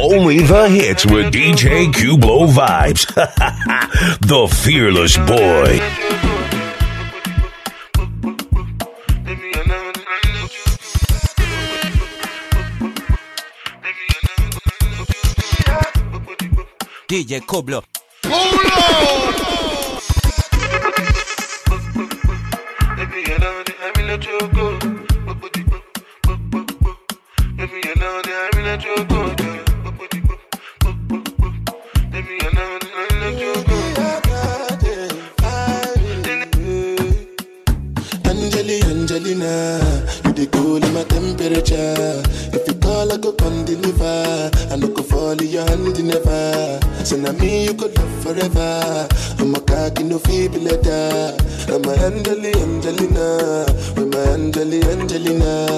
Only the hits with DJ Kublo vibes. The fearless boy. DJ Kublo. Angelina, you dey cool in my temperature. If you call, I go come deliver. I no go fall in your hand never. So now me you could love forever. I'm a cocky no feeble letter. I'm a Angelina, I'm a Angelina.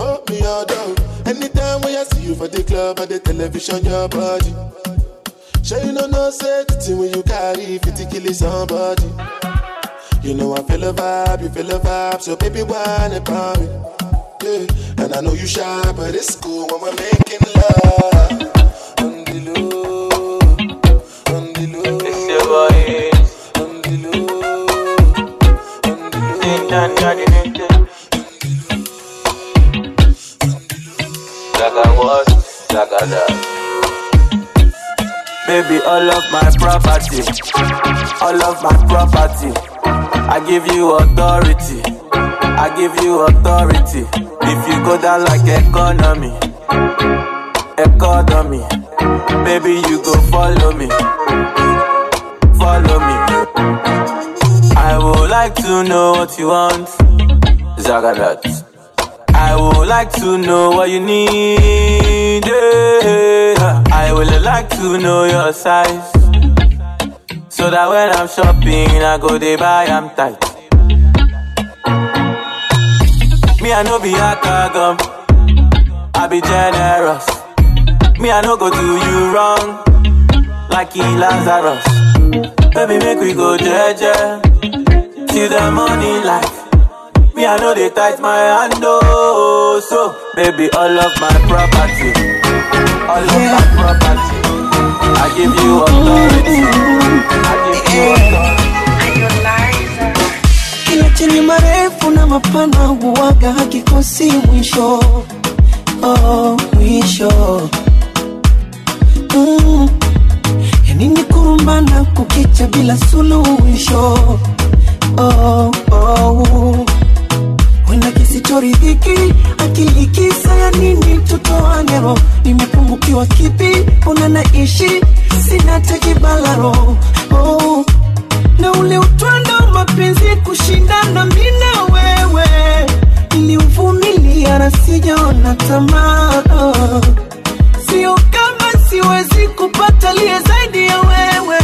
Oh me all down. Anytime when I see you for the club or the television, your body. Sure you know no safety when you carry 50 kilos somebody. You know I feel a vibe, you feel a vibe, so baby why not about me? Yeah, and I know you shy, but it's cool when we're making love. Baby, all of my property, all of my property. I give you authority, I give you authority. If you go down like economy, economy, baby, you go follow me, follow me. I would like to know what you want, Zaganat. I would like to know what you need, yeah. I would like to know your size, so that when I'm shopping, I go they buy, I'm tight. Me, I no be akagum, I be generous. Me, I no go do you wrong, like in Lazarus. Baby, make we go jeje, till the morning light. Me, I know they tight my hand, oh, so baby, all of my property, all of my property. I give you authority, I give you authority. Kila chenye marefu na mapana huwaga hakikosi mwisho, oh, mwisho. Yani ni kurumbana kukicha bila suluhisho, oh, oh. Wena kisi choridhiki, akili kisa ya nini tutoa nero. Nimepungukiwa kipi, unanaishi, sinataki balaro, oh. Na ule utwando mapenzi kushinda na mina wewe. Ni uvumilia na sijaona tamaa, oh. Sio kama siwezi kupata liye zaidi ya wewe.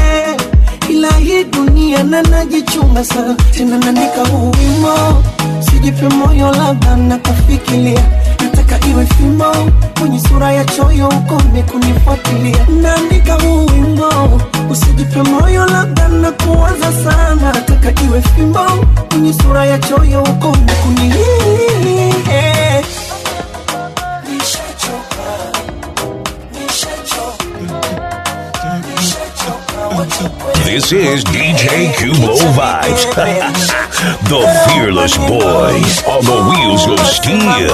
Ila hii dunia na najichunga sana, tena nandika uwimo. Sijipe moyo labda na kufikilia, nataka iwe fimo kwenye sura ya choyo ukome kunifuatilia. Naandika wimbo, usijipe moyo labda na kuwaza sana, nataka iwe fimo kwenye sura ya choyo ukome kunifuatilia. This is DJ Kublo vibes. The fearless boys on the wheels of steel.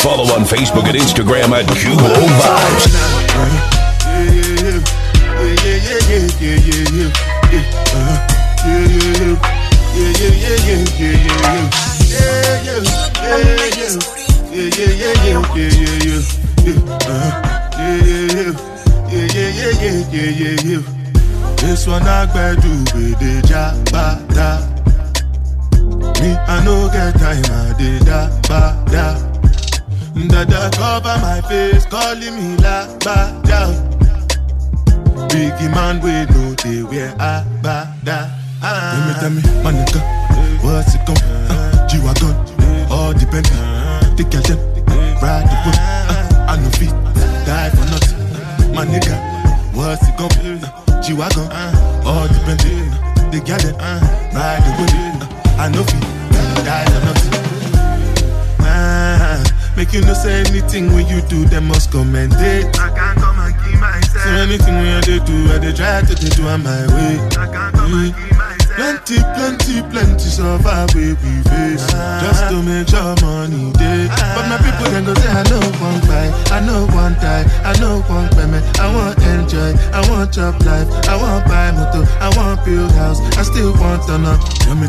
Follow on Facebook and Instagram at Kublo vibes. This one I gotta do with the job, da. Me, I no get time, I did that, da. Dada cover my face, calling me la, da. Biggie man, we know they wear a, da. Tell me, my nigga, what's it come? G-Wagon, all depend. Take a jump, ride the boat. I no fit, die for nothing. My nigga, what's it come? G-Wagon, all depend. They got it, ride the wind. I know feet, die or nothing. Make you no sense. say anything when you do, they must commend it. I can't come and keep myself. So anything when they do, I they try to they do on my way. I can't come and keep myself. Plenty survive we face. Just to make your money day. But my people can go say I know one buy, I know one die, I know one payment. I want enjoy, I want job life, I want buy motor, I want build house, I still want to know. Tell me.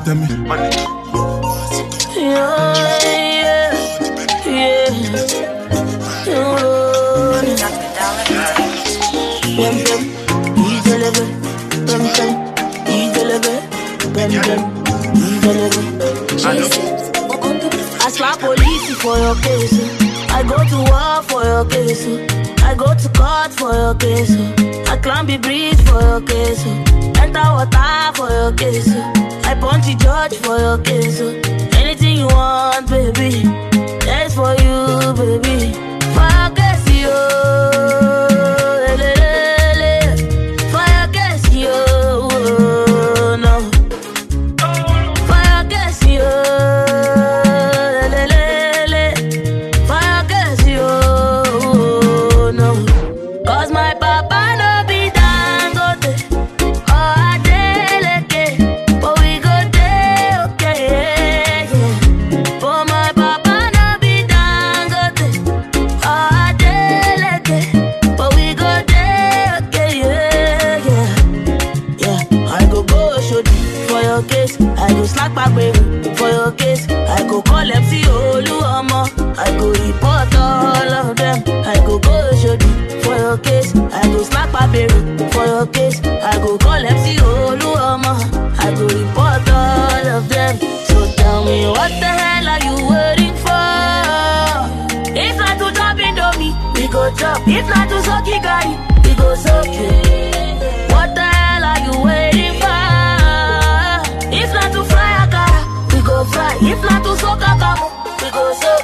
I slap police for your case. I go to war for your case. I go to court for your case. I climb the bridge for your case. Enter water for your case. I punch the judge for your case. Anything you want, baby, that's for you, baby. For case, yo. If not to suck you guy, we go suck you. What the hell are you waiting for? If not to fly a car, we go fly. If not to suck a car, we go suck.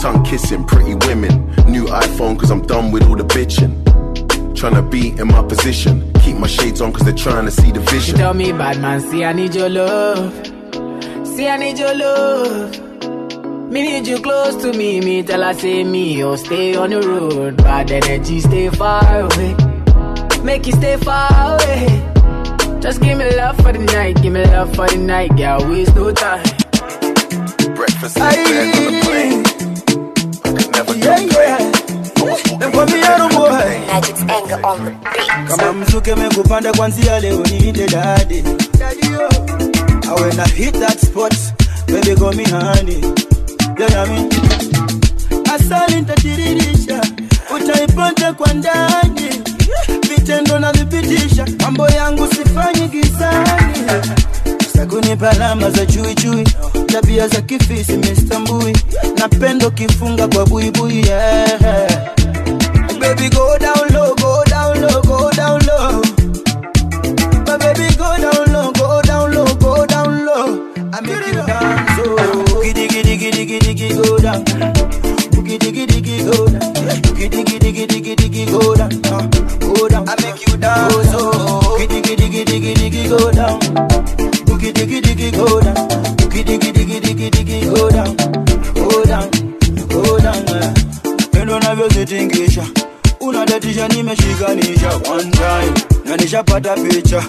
Tongue kissing, pretty women. New iPhone cause I'm done with all the bitching. Tryna be in my position. Keep my shades on cause they're trying to see the vision. She tell me bad man, see I need your love. See I need your love. Me need you close to me. Me tell her say me or stay on the road. Bad energy stay far away. Make you stay far away. Just give me love for the night. Give me love for the night. Yeah, waste no time. Breakfast in bed on the plane. Then for me I don't go high. Magic's anger on the beat. Kama msuke mekupanda kwanzia leo niite daddy. And when I hit that spot, baby go me honey. You know me? Asali nitatirisha, utaipata kwa ndani. Vitendo na vipitisha, mambo yangu sifanyi gizani. Sakunipa lama za chui chui, tabia za kifisi mistambui. Napendo kifunga kwa buibui, yeah. Baby go down low, go down low, go down low. My baby go down low, go down low, go down low. I make you dance, oh. Oogie diggy diggy diggy diggy go down. Oogie diggy diggy go down. Oogie diggy diggy diggy diggy go down. Go down. I make you dance, oh. Oogie diggy diggy diggy diggy go down. Oogie diggy diggy go down. Oogie diggy diggy diggy diggy go down. Go down, go down. Pendo na vyo zitingisha. Unadetisha nimeshikanisha one time. Na nishapata picha.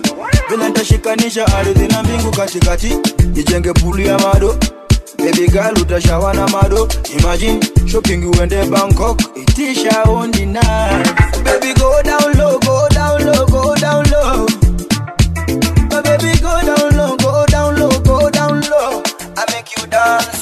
Vile nitashikanisha ardhi na mbingu katikati. Nijenge pool ya mado. Baby girl utashawa na mado. Imagine shopping uende Bangkok. Itisha on the night. Baby go down low, go down low, go down low. My baby go down low, go down low, go down low. I make you dance,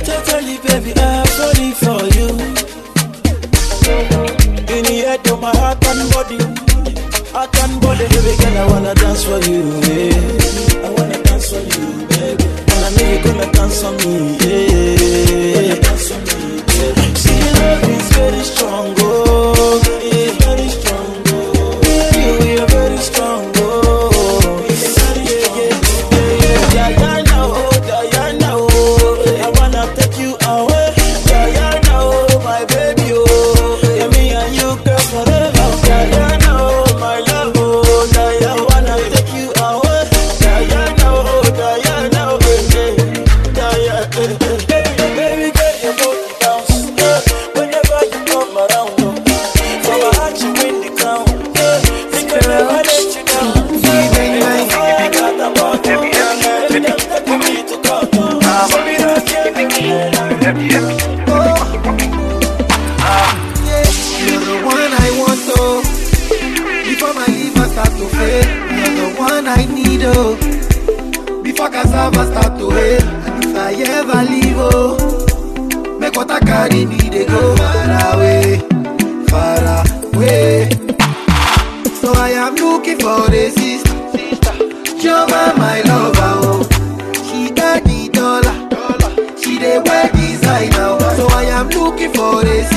Totally, baby, I'm sorry for you. In the head of my heart and body. I can't bother, baby girl, I wanna dance for you, yeah. I wanna dance for you, baby. And I know you're gonna dance for me, yeah. Dance for me, baby. See, love is very strong, oh, yeah. Very strong, oh. Yeah, we are very strong, oh. Yeah, Diana, oh, Diana, oh. I wanna take you away, Diana, oh, my baby, oh. Yeah, me and you, girl, forever. Before cassava start to hail, and if I ever leave, oh, make what I carry me, they go far away, far away. So I am looking for a sister, Jova, my lover, oh. She got the dollar, she the wear designer, oh. So I am looking for a sister,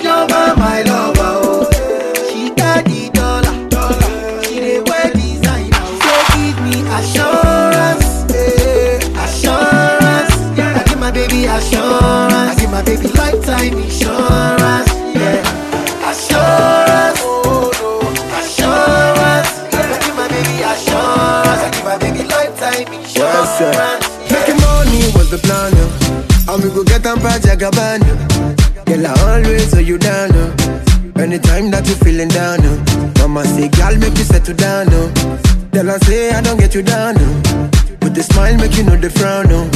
Jova, my lover, oh. She got the dollar, she the wear designer, oh. So give me assurance, eh, assurance, yeah. I give my baby assurance, I give my baby lifetime insurance, yeah. Assurance, oh, oh, assurance, yeah. I give my baby assurance, I give my baby lifetime insurance, yeah. Making money was the plan, yeah. And we go get them by Jagaban. Girl, I always hold you down, yeah. Anytime that you feeling down, yeah. Mama say, girl, make you settle down, yeah. Tell her say I don't get you down, no. But the smile make you know the frown, no.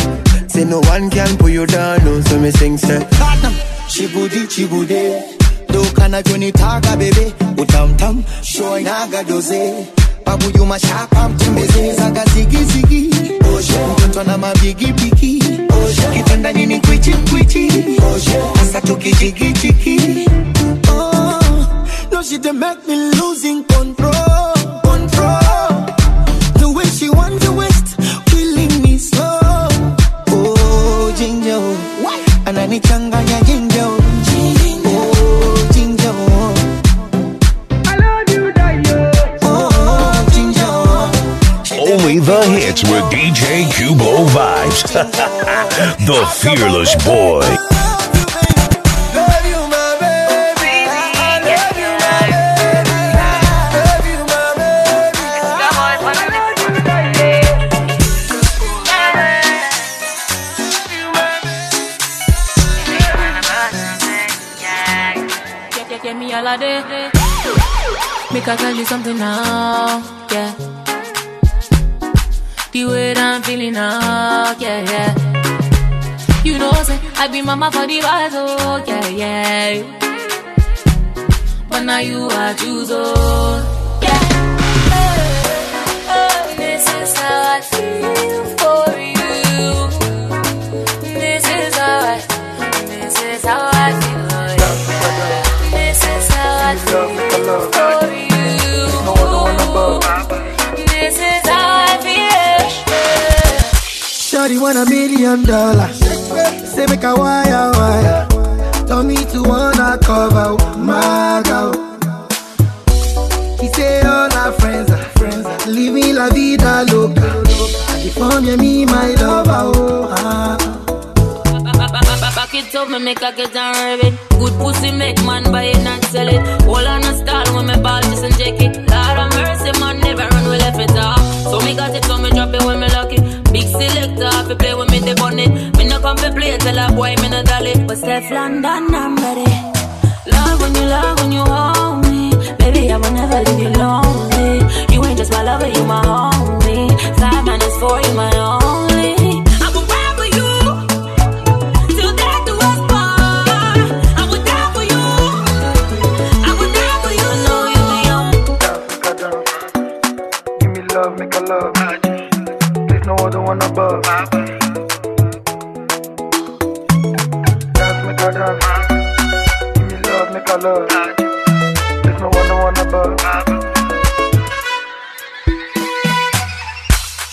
Say no one can pull you down, no. So me sing say Tottenham, chibude Dokana joni taga bebe Utam-tam, shoy naga doze Babu yu mashapam timeze Zaga zigi-zigi Osho, mtoto na mabigi-bigi Osho, kitanda nini kwichi-kwichi Osho, asa toki jigi-jigi Oh, no she dey make me losing control. She wants to waste, killing me slow. Oh, ginger, what? Ananichanga ya ginger, oh, ginger. I love you, Dayo. Oh, ginger. Only the hits with DJ Kuboo vibes. The fearless boy. Make I tell you something now, yeah. The way that I'm feeling now, yeah, yeah. You know say I be mama for the vibes, oh, yeah, yeah. But now you are choose, oh, yeah. Oh, oh, this is how I feel for you. This is how I feel. Shawty want $1 million. Say make a wire. Tell me to wanna cover my girl. He say all our friends living la vida loca. They form me my lover. Oh, Back it up, me make a get and rev it. Good pussy make man buy it and sell it. All on a stall when me ball just and check it. Lord of mercy, man never run with left it off. So me got it, so me drop it when me lock it. Big selector, if you play with me, they bun it. Me no come to play, tell a boy me no dolly. But Steph London, I'm ready. better than you lonely. You ain't just my lover, you my homie. 5 minus 4, you my only. I will ride for you till death do us part. I will die for you. I will die for you. I know you the only. Give me love, make a love. There's no other one above. Dance, make a dance. Give me love, make a love.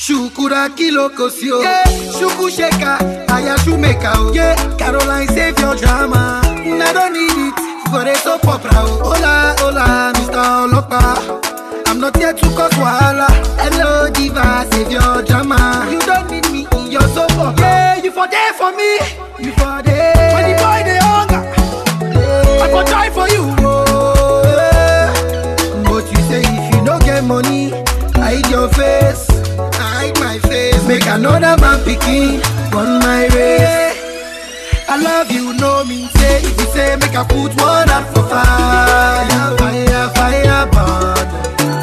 Shukura kilokosio, yeah. Shukusheka, ayashumeka oh. Yeah, Caroline save your drama. I don't need it, for it's so popular oh. Hola, hola, Mr. Olopa, I'm not here to cause wahala. Hello diva, save your drama. You don't need me in your soap opera. Yeah, you for there for me, you for there. When the boy they hunger, yeah. I for die for you. Money, I hide your face, I hide my face. Make another man picking on my race. I love you, no mean say. If you say, make I put one out for fire, fire, fire, burn.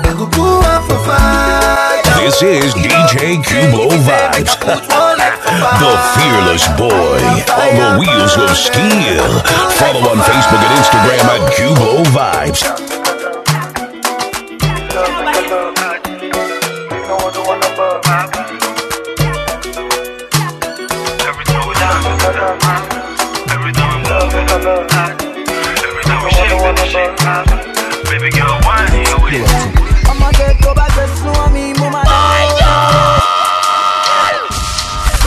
I go put one for fire. This is DJ Kublo Vibes, the fearless boy on the wheels of steel. Follow on Facebook and Instagram at Kublo Vibes. Baby girl, why are you with it? I'm a dead go back to snow me, mama.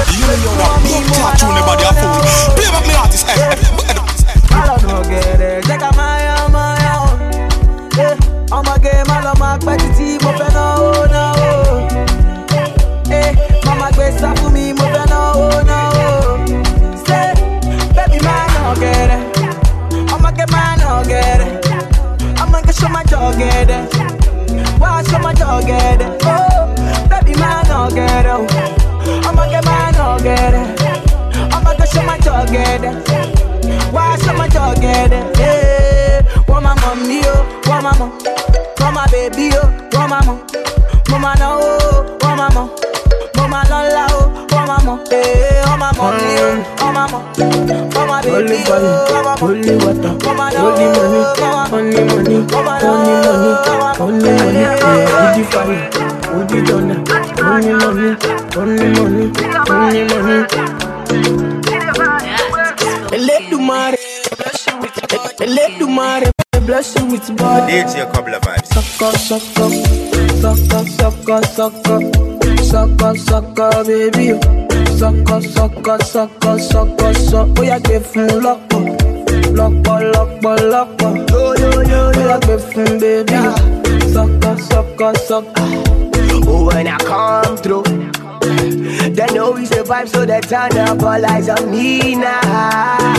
You know you're a good tattoo, nobody a fool. Play back me artist, I don't know, get it. Check out my own. Yeah, I'm a game, I don't mark by the team, but no, no. Hey, mama, grace up for me, but no, no. Say, baby, man, I'll get it. I'ma get show my dog get it. Why show my dog get it? Oh, baby man, I'll get it. I'ma get mine, I'll get it. I'ma get show my dog get it. Why show my dog get it? Hey, want my mom, yo, want my mom, want my baby, yo, want my mom, mama no, want my mom, mama no lao, want my mom, hey, want my mom, yo, want my mom, want my baby, yo, holy water, holy money, only money, only money, only money. Would you find it? Would you done it? Only money, only money, only money. Let the money bless you with, let the money bless you with God. DJ Kublo Vibes. Suck, suck, suck, suck, suck, suck, suck, baby. Suck, suck, suck, suck, suck. Oh yeah, give me love. Loco, loco, loco. Yo, yo, yo, yo. Like a friend, baby. Sucker, sucker, sucker. Oh, when I come through, they know it's the vibe, so they turn up all eyes on me now.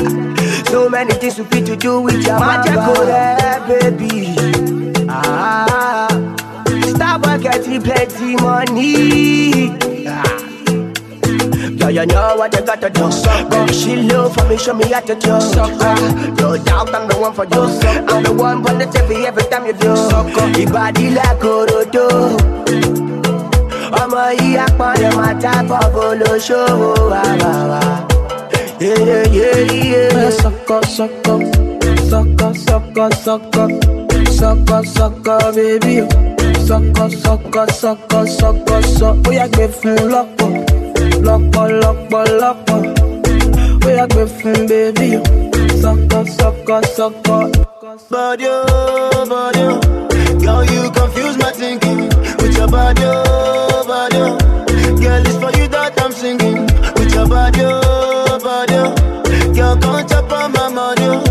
So many things we fit to do with your magical, yeah, baby. Ah, stop and get me plenty money. Ah. Yo, you know what you gotta do. Girl, she love for me, show me how to do. No doubt I'm the one for you. I'm the one for the TV every time you do. Your body like Orodo. I'ma eat up on the matter for Bolo show. Yeah, yeah, yeah, yeah. Sucker, sucker, sucker, sucker, sucker, sucker, sucker, baby. Sucker, sucker, sucker, sucker, sucker. Oh yeah, give me love. Loco, loco, loco. We are griffin, baby. Sucker, sucker, sucker. Body, body. Girl, you confuse my thinking with your body, body. Girl, it's for you that I'm singing with your body, body. Girl, come chop on my money.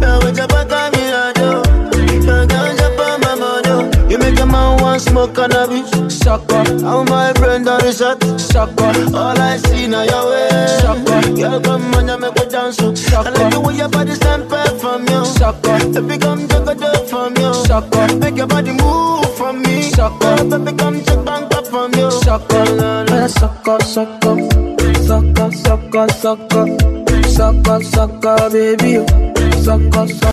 Girl, with your back on me, I do. Girl, come chop on my money. You make a man want smoke cannabis. Sucker, I'm my friend on the shot. Sucker, all I see now your way. Sucker, girl come on, you make me dance. Sucker, I like the way your body stand back from you. Sucker, baby come take a dip from you. Sucker, make your body move from me. Sucker, baby come take bang up from you. Sucker, sucker, sucker, sucker, sucker, sucker, sucker, sucker, baby, sucker, sucker.